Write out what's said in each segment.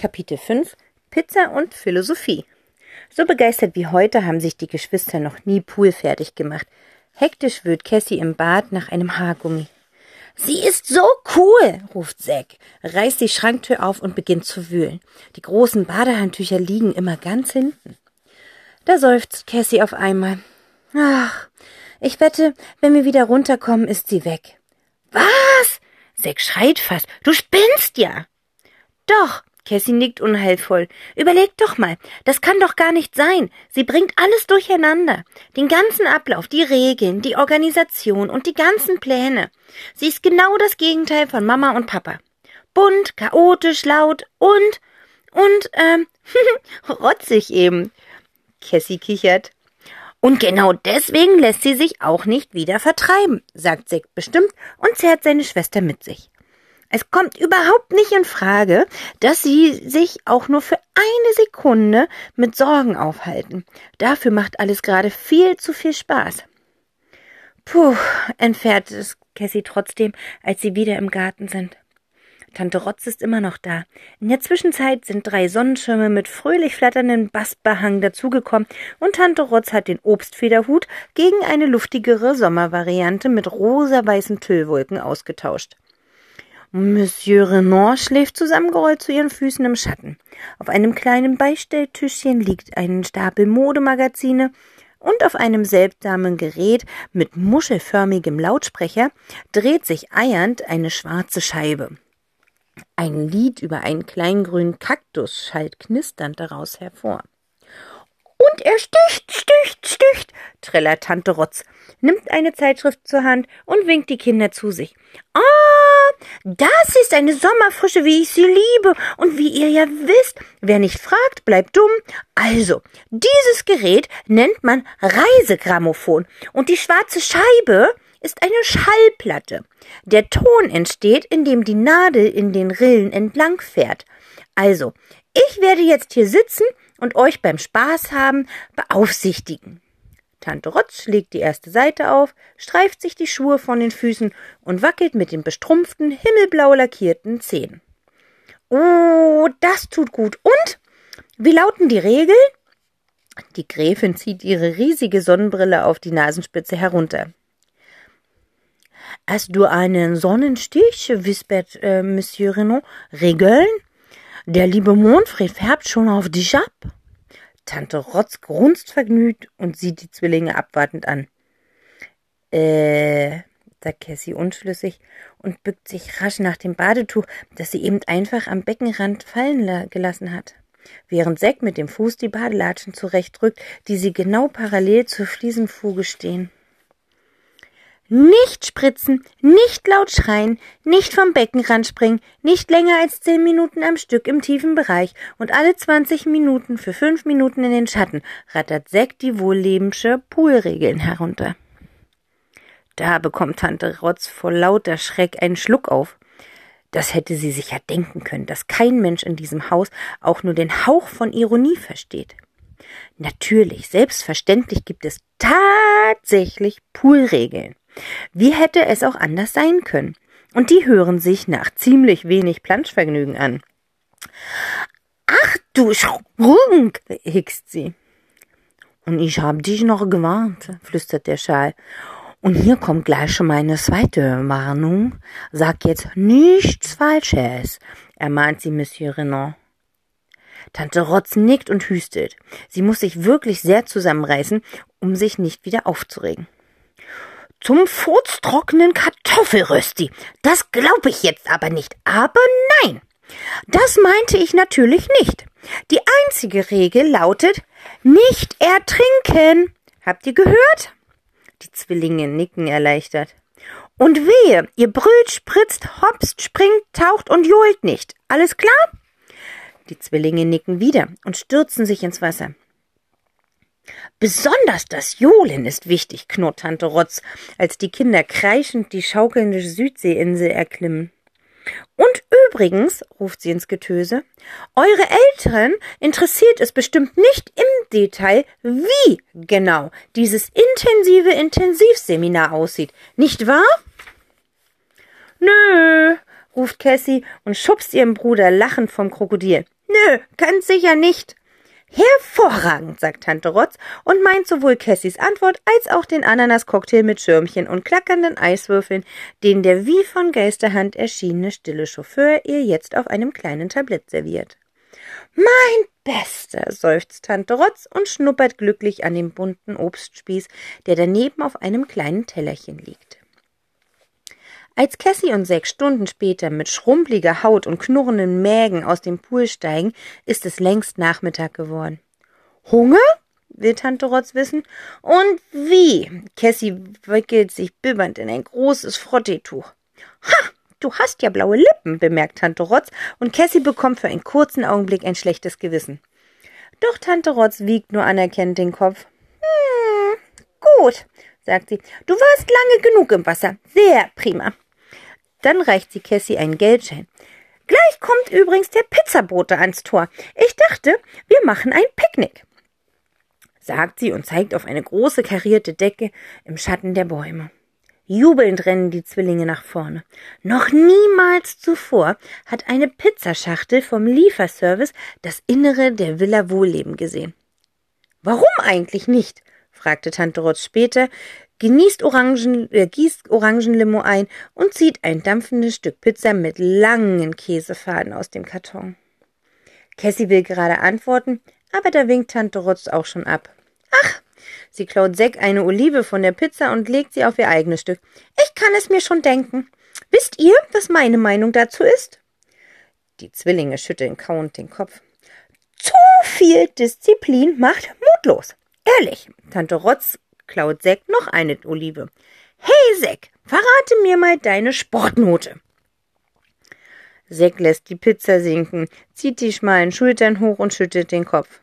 Kapitel 5 Pizza und Philosophie. So begeistert wie heute haben sich die Geschwister noch nie poolfertig gemacht. Hektisch wühlt Cassie im Bad nach einem Haargummi. »Sie ist so cool«, ruft Zack, reißt die Schranktür auf und beginnt zu wühlen. Die großen Badehandtücher liegen immer ganz hinten. Da seufzt Cassie auf einmal. »Ach, ich wette, wenn wir wieder runterkommen, ist sie weg.« »Was?« Zack schreit fast. »Du spinnst ja!« »Doch«, Cassie nickt unheilvoll. »Überleg doch mal, das kann doch gar nicht sein. Sie bringt alles durcheinander. Den ganzen Ablauf, die Regeln, die Organisation und die ganzen Pläne. Sie ist genau das Gegenteil von Mama und Papa. Bunt, chaotisch, laut und rotzig eben.« Cassie kichert. »Und genau deswegen lässt sie sich auch nicht wieder vertreiben«, sagt Zack bestimmt und zerrt seine Schwester mit sich. Es kommt überhaupt nicht in Frage, dass sie sich auch nur für eine Sekunde mit Sorgen aufhalten. Dafür macht alles gerade viel zu viel Spaß. Puh, entfährt es Cassie trotzdem, als sie wieder im Garten sind. Tante Rotz ist immer noch da. In der Zwischenzeit sind 3 Sonnenschirme mit fröhlich flatterndem Bastbehang dazugekommen und Tante Rotz hat den Obstfederhut gegen eine luftigere Sommervariante mit rosa-weißen Tüllwolken ausgetauscht. Monsieur Renard schläft zusammengerollt zu ihren Füßen im Schatten. Auf einem kleinen Beistelltischchen liegt ein Stapel Modemagazine und auf einem seltsamen Gerät mit muschelförmigem Lautsprecher dreht sich eiernd eine schwarze Scheibe. Ein Lied über einen kleinen grünen Kaktus schallt knisternd daraus hervor. »Und er sticht«, trällert Tante Rotz, nimmt eine Zeitschrift zur Hand und winkt die Kinder zu sich. »Ah, das ist eine Sommerfrische, wie ich sie liebe. Und wie ihr ja wisst, wer nicht fragt, bleibt dumm. Also, dieses Gerät nennt man Reisegrammophon. Und die schwarze Scheibe ist eine Schallplatte. Der Ton entsteht, indem die Nadel in den Rillen entlang fährt. Also, ich werde jetzt hier sitzen und euch beim Spaß haben beaufsichtigen.« Tante Rotz schlägt die erste Seite auf, streift sich die Schuhe von den Füßen und wackelt mit den bestrumpften, himmelblau lackierten Zehen. »Oh, das tut gut. Und? Wie lauten die Regeln?« Die Gräfin zieht ihre riesige Sonnenbrille auf die Nasenspitze herunter. »Hast du einen Sonnenstich?« wispert Monsieur Renault. »Regeln? Der liebe Mondfried färbt schon auf dich ab.« Tante Rotz grunzt vergnügt und sieht die Zwillinge abwartend an. Sagt Cassie unschlüssig und bückt sich rasch nach dem Badetuch, das sie eben einfach am Beckenrand fallen gelassen hat, während Zack mit dem Fuß die Badelatschen zurechtrückt, die sie genau parallel zur Fliesenfuge stehen. »Nicht spritzen, nicht laut schreien, nicht vom Beckenrand springen, nicht länger als 10 Minuten am Stück im tiefen Bereich und alle 20 Minuten für 5 Minuten in den Schatten«, rattert Zack die wohllebensche Poolregeln herunter. Da bekommt Tante Rotz vor lauter Schreck einen Schluck auf. Das hätte sie sich ja denken können, dass kein Mensch in diesem Haus auch nur den Hauch von Ironie versteht. Natürlich, selbstverständlich gibt es tatsächlich Poolregeln. Wie hätte es auch anders sein können? Und die hören sich nach ziemlich wenig Planschvergnügen an. »Ach du Schrunk«, hickst sie. »Und ich habe dich noch gewarnt«, flüstert der Schal. »Und hier kommt gleich schon meine zweite Warnung. Sag jetzt nichts Falsches«, ermahnt sie Monsieur Renault. Tante Rotz nickt und hüstelt. Sie muss sich wirklich sehr zusammenreißen, um sich nicht wieder aufzuregen. »Zum furztrockenen Kartoffelrösti. Das glaube ich jetzt aber nicht. Aber nein, das meinte ich natürlich nicht. Die einzige Regel lautet, nicht ertrinken. Habt ihr gehört?« Die Zwillinge nicken erleichtert. »Und wehe, ihr brüllt, spritzt, hopst, springt, taucht und johlt nicht. Alles klar?« Die Zwillinge nicken wieder und stürzen sich ins Wasser. »Besonders das Johlen ist wichtig«, knurrt Tante Rotz, als die Kinder kreischend die schaukelnde Südseeinsel erklimmen. »Und übrigens«, ruft sie ins Getöse, »eure Eltern interessiert es bestimmt nicht im Detail, wie genau dieses intensive Intensivseminar aussieht, nicht wahr?« »Nö«, ruft Cassie und schubst ihren Bruder lachend vom Krokodil. »Nö, ganz sicher nicht.« »Hervorragend«, sagt Tante Rotz und meint sowohl Cassis Antwort als auch den Ananas-Cocktail mit Schirmchen und klackernden Eiswürfeln, den der wie von Geisterhand erschienene stille Chauffeur ihr jetzt auf einem kleinen Tablett serviert. »Mein Bester«, seufzt Tante Rotz und schnuppert glücklich an dem bunten Obstspieß, der daneben auf einem kleinen Tellerchen liegt. Als Cassie und 6 Stunden später mit schrumpeliger Haut und knurrenden Mägen aus dem Pool steigen, ist es längst Nachmittag geworden. »Hunger?« will Tante Rotz wissen. »Und wie?« Cassie wickelt sich bibbernd in ein großes Frotteetuch. »Ha, du hast ja blaue Lippen«, bemerkt Tante Rotz, und Cassie bekommt für einen kurzen Augenblick ein schlechtes Gewissen. Doch Tante Rotz wiegt nur anerkennend den Kopf. »Gut«, sagt sie, »du warst lange genug im Wasser. Sehr prima.« Dann reicht sie Cassie einen Geldschein. »Gleich kommt übrigens der Pizzabote ans Tor. Ich dachte, wir machen ein Picknick«, sagt sie und zeigt auf eine große karierte Decke im Schatten der Bäume. Jubelnd rennen die Zwillinge nach vorne. Noch niemals zuvor hat eine Pizzaschachtel vom Lieferservice das Innere der Villa Wohlleben gesehen. »Warum eigentlich nicht?«, fragte Tante Rotz später, gießt Orangenlimo ein und zieht ein dampfendes Stück Pizza mit langen Käsefaden aus dem Karton. Cassie will gerade antworten, aber da winkt Tante Rotz auch schon ab. »Ach!« Sie klaut Zack eine Olive von der Pizza und legt sie auf ihr eigenes Stück. »Ich kann es mir schon denken. Wisst ihr, was meine Meinung dazu ist?« Die Zwillinge schütteln kauend den Kopf. »Zu viel Disziplin macht mutlos. Ehrlich«, Tante Rotz klaut Zack noch eine Olive. »Hey Zack, verrate mir mal deine Sportnote.« Zack lässt die Pizza sinken, zieht die schmalen Schultern hoch und schüttelt den Kopf.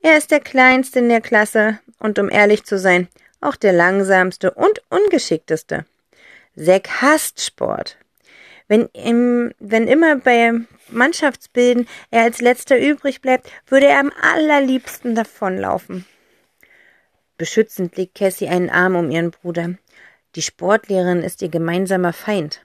Er ist der Kleinste in der Klasse und, um ehrlich zu sein, auch der Langsamste und Ungeschickteste. Zack hasst Sport. Wenn immer bei Mannschaftsbilden er als Letzter übrig bleibt, würde er am allerliebsten davonlaufen. Beschützend legt Cassie einen Arm um ihren Bruder. Die Sportlehrerin ist ihr gemeinsamer Feind.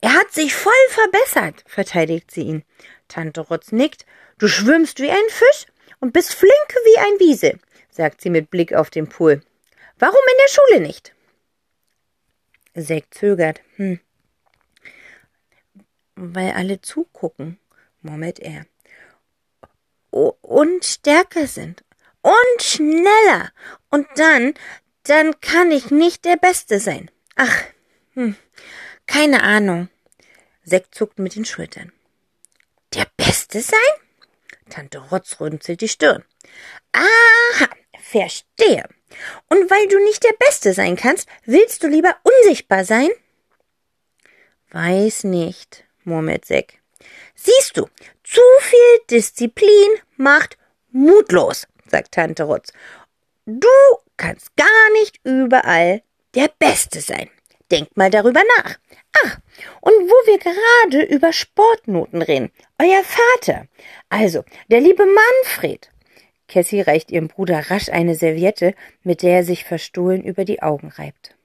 »Er hat sich voll verbessert«, verteidigt sie ihn. Tante Rotz nickt. »Du schwimmst wie ein Fisch und bist flink wie ein Wiesel«, sagt sie mit Blick auf den Pool. »Warum in der Schule nicht?« Zack zögert. »Weil alle zugucken«, murmelt er. »Und stärker sind. Und schneller. Und dann kann ich nicht der Beste sein. Ach, keine Ahnung.« Zack zuckt mit den Schultern. »Der Beste sein?« Tante Rotz runzelt die Stirn. »Aha, verstehe. Und weil du nicht der Beste sein kannst, willst du lieber unsichtbar sein?« »Weiß nicht«, murmelt Zack. »Siehst du, zu viel Disziplin macht mutlos«, sagt Tante Rotz. »Du kannst gar nicht überall der Beste sein. Denk mal darüber nach. Ach, und wo wir gerade über Sportnoten reden. Euer Vater, also der liebe Manfred.« Cassie reicht ihrem Bruder rasch eine Serviette, mit der er sich verstohlen über die Augen reibt.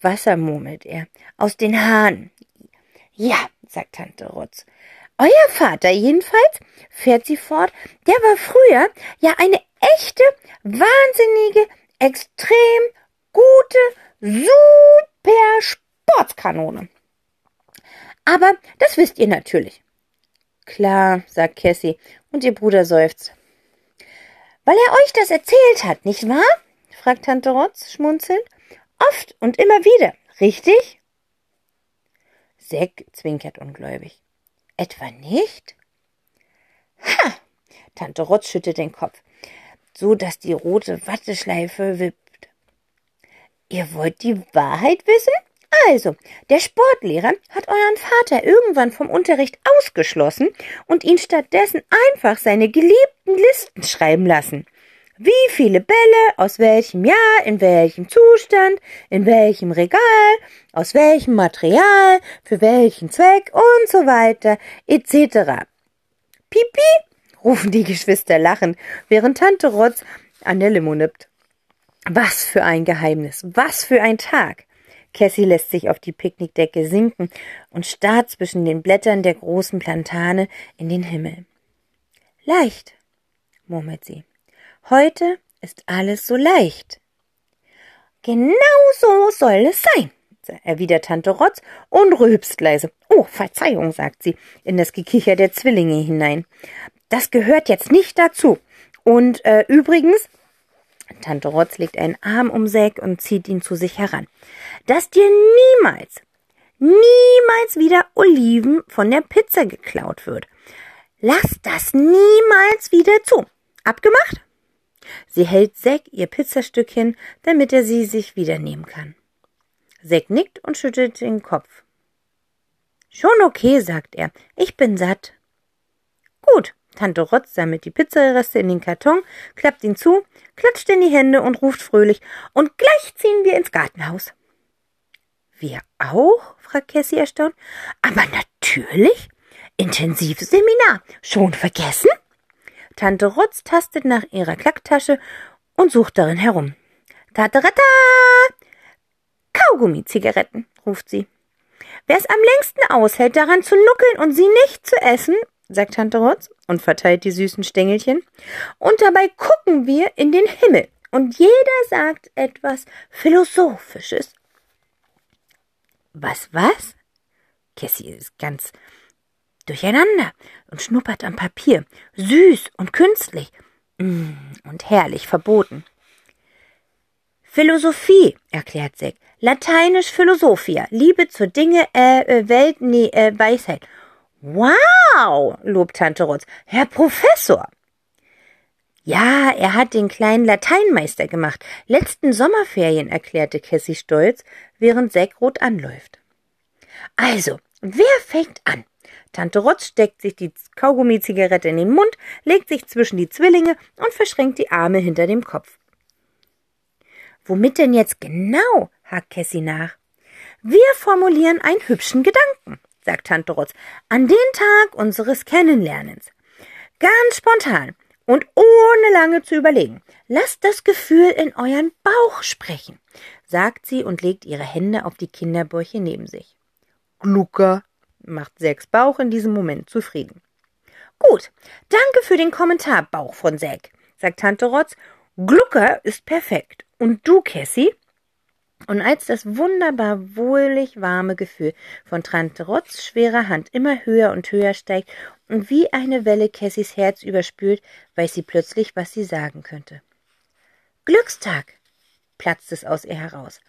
»Wasser«, murmelt er, »aus den Haaren.« »Ja«, sagt Tante Rotz. »Euer Vater jedenfalls«, fährt sie fort, »der war früher ja eine echte, wahnsinnige, extrem gute, super Sportskanone. Aber das wisst ihr natürlich.« »Klar«, sagt Cassie, und ihr Bruder seufzt. »Weil er euch das erzählt hat, nicht wahr?«, fragt Tante Rotz schmunzelnd. »Oft und immer wieder, richtig?« Zack zwinkert ungläubig. »Etwa nicht?« »Ha!« Tante Rotz schüttelt den Kopf, so dass die rote Watteschleife wippt. »Ihr wollt die Wahrheit wissen? Also, der Sportlehrer hat euren Vater irgendwann vom Unterricht ausgeschlossen und ihn stattdessen einfach seine geliebten Listen schreiben lassen. Wie viele Bälle, aus welchem Jahr, in welchem Zustand, in welchem Regal, aus welchem Material, für welchen Zweck und so weiter, etc.« »Pipi«, rufen die Geschwister lachend, während Tante Rotz an der Limo nippt. Was für ein Geheimnis, was für ein Tag. Cassie lässt sich auf die Picknickdecke sinken und starrt zwischen den Blättern der großen Plantane in den Himmel. »Leicht«, murmelt sie, »heute ist alles so leicht.« »Genau so soll es sein«, erwidert Tante Rotz und rülpst leise. »Oh, Verzeihung«, sagt sie, in das Gekicher der Zwillinge hinein. »Das gehört jetzt nicht dazu. Und übrigens...« Tante Rotz legt einen Arm um Zack und zieht ihn zu sich heran. »Dass dir niemals wieder Oliven von der Pizza geklaut wird. Lass das niemals wieder zu. Abgemacht?« Sie hält Zack ihr Pizzastück hin, damit er sie sich wieder nehmen kann. Zack nickt und schüttelt den Kopf. »Schon okay«, sagt er, »ich bin satt.« »Gut.« Tante Rotz sammelt die Pizzareste in den Karton, klappt ihn zu, klatscht in die Hände und ruft fröhlich, »und gleich ziehen wir ins Gartenhaus.« »Wir auch?« fragt Cassie erstaunt. »Aber natürlich! Intensivseminar! Schon vergessen?« Tante Rotz tastet nach ihrer Klacktasche und sucht darin herum. »Tatarata! Kaugummi-Zigaretten«, ruft sie. »Wer es am längsten aushält, daran zu nuckeln und sie nicht zu essen«, sagt Tante Rotz und verteilt die süßen Stängelchen. »Und dabei gucken wir in den Himmel und jeder sagt etwas Philosophisches.« Was? Cassie ist ganz durcheinander und schnuppert am Papier. Süß und künstlich und herrlich verboten. »Philosophie«, erklärt Zack. »Lateinisch Philosophia, Liebe zur Dinge, Welt, Weisheit.« »Wow«, lobt Tante Rotz, »Herr Professor!« »Ja, er hat den kleinen Lateinmeister gemacht, letzten Sommerferien«, erklärte Cassie stolz, während Zack rot anläuft. »Also, wer fängt an?« Tante Rotz steckt sich die Kaugummi-Zigarette in den Mund, legt sich zwischen die Zwillinge und verschränkt die Arme hinter dem Kopf. »Womit denn jetzt genau?« hakt Cassie nach. »Wir formulieren einen hübschen Gedanken«, sagt Tante Rotz, »an den Tag unseres Kennenlernens. Ganz spontan und ohne lange zu überlegen. Lasst das Gefühl in euren Bauch sprechen«, sagt sie und legt ihre Hände auf die Kinderbäuche neben sich. »Glucker«, macht Zacks Bauch in diesem Moment zufrieden. »Gut, danke für den Kommentar, Bauch von Zack«, sagt Tante Rotz. »Glucker ist perfekt. Und du, Cassie?« Und als das wunderbar wohlig warme Gefühl von Tante Rotz schwerer Hand immer höher und höher steigt und wie eine Welle Cassies Herz überspült, weiß sie plötzlich, was sie sagen könnte. »Glückstag«, platzt es aus ihr heraus.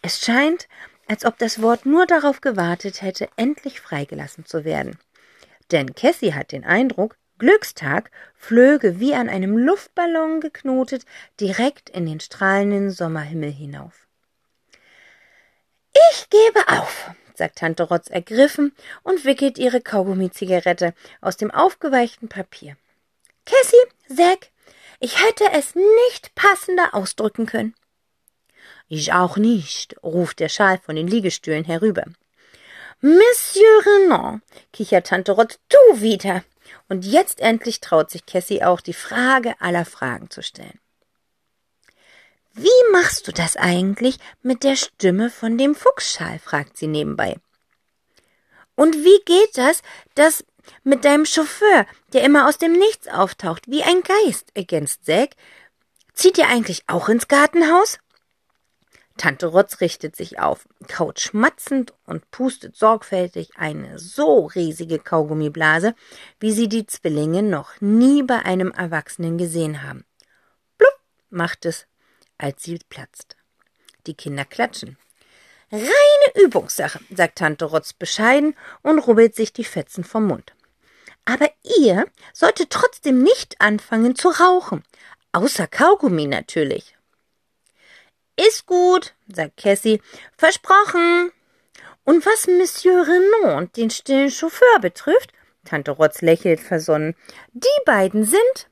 Es scheint, als ob das Wort nur darauf gewartet hätte, endlich freigelassen zu werden. Denn Cassie hat den Eindruck, Glückstag flöge wie an einem Luftballon geknotet direkt in den strahlenden Sommerhimmel hinauf. »Ich gebe auf«, sagt Tante Rotz ergriffen und wickelt ihre Kaugummi-Zigarette aus dem aufgeweichten Papier. »Cassie, Zack, ich hätte es nicht passender ausdrücken können.« »Ich auch nicht«, ruft der Schal von den Liegestühlen herüber. »Monsieur Renault«, kichert Tante Rotz, »du wieder!« Und jetzt endlich traut sich Cassie auch, die Frage aller Fragen zu stellen. »Wie machst du das eigentlich mit der Stimme von dem Fuchsschal?«, fragt sie nebenbei. »Und wie geht das mit deinem Chauffeur, der immer aus dem Nichts auftaucht, wie ein Geist?«, ergänzt Zack. »Zieht ihr eigentlich auch ins Gartenhaus?« Tante Rotz richtet sich auf, kaut schmatzend und pustet sorgfältig eine so riesige Kaugummiblase, wie sie die Zwillinge noch nie bei einem Erwachsenen gesehen haben. Blub macht es, als sie platzt. Die Kinder klatschen. »Reine Übungssache«, sagt Tante Rotz bescheiden und rubbelt sich die Fetzen vom Mund. »Aber ihr solltet trotzdem nicht anfangen zu rauchen, außer Kaugummi natürlich.« »Ist gut«, sagt Cassie, »versprochen.« »Und was Monsieur Renault und den stillen Chauffeur betrifft«, Tante Rotz lächelt versonnen, »die beiden sind,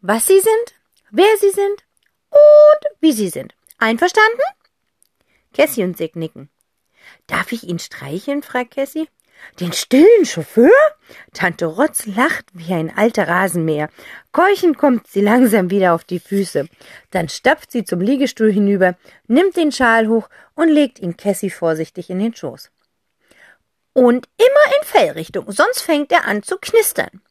was sie sind, wer sie sind, und wie sie sind. Einverstanden?« Cassie und Zack nicken. »Darf ich ihn streicheln?«, fragt Cassie. »Den stillen Chauffeur?« Tante Rotz lacht wie ein alter Rasenmäher. Keuchend kommt sie langsam wieder auf die Füße. Dann stapft sie zum Liegestuhl hinüber, nimmt den Schal hoch und legt ihn Cassie vorsichtig in den Schoß. Und immer in Fellrichtung, sonst fängt er an zu knistern.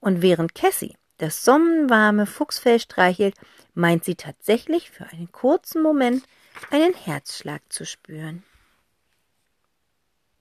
Und während Cassie das sonnenwarme Fuchsfell streichelt, meint sie tatsächlich für einen kurzen Moment einen Herzschlag zu spüren.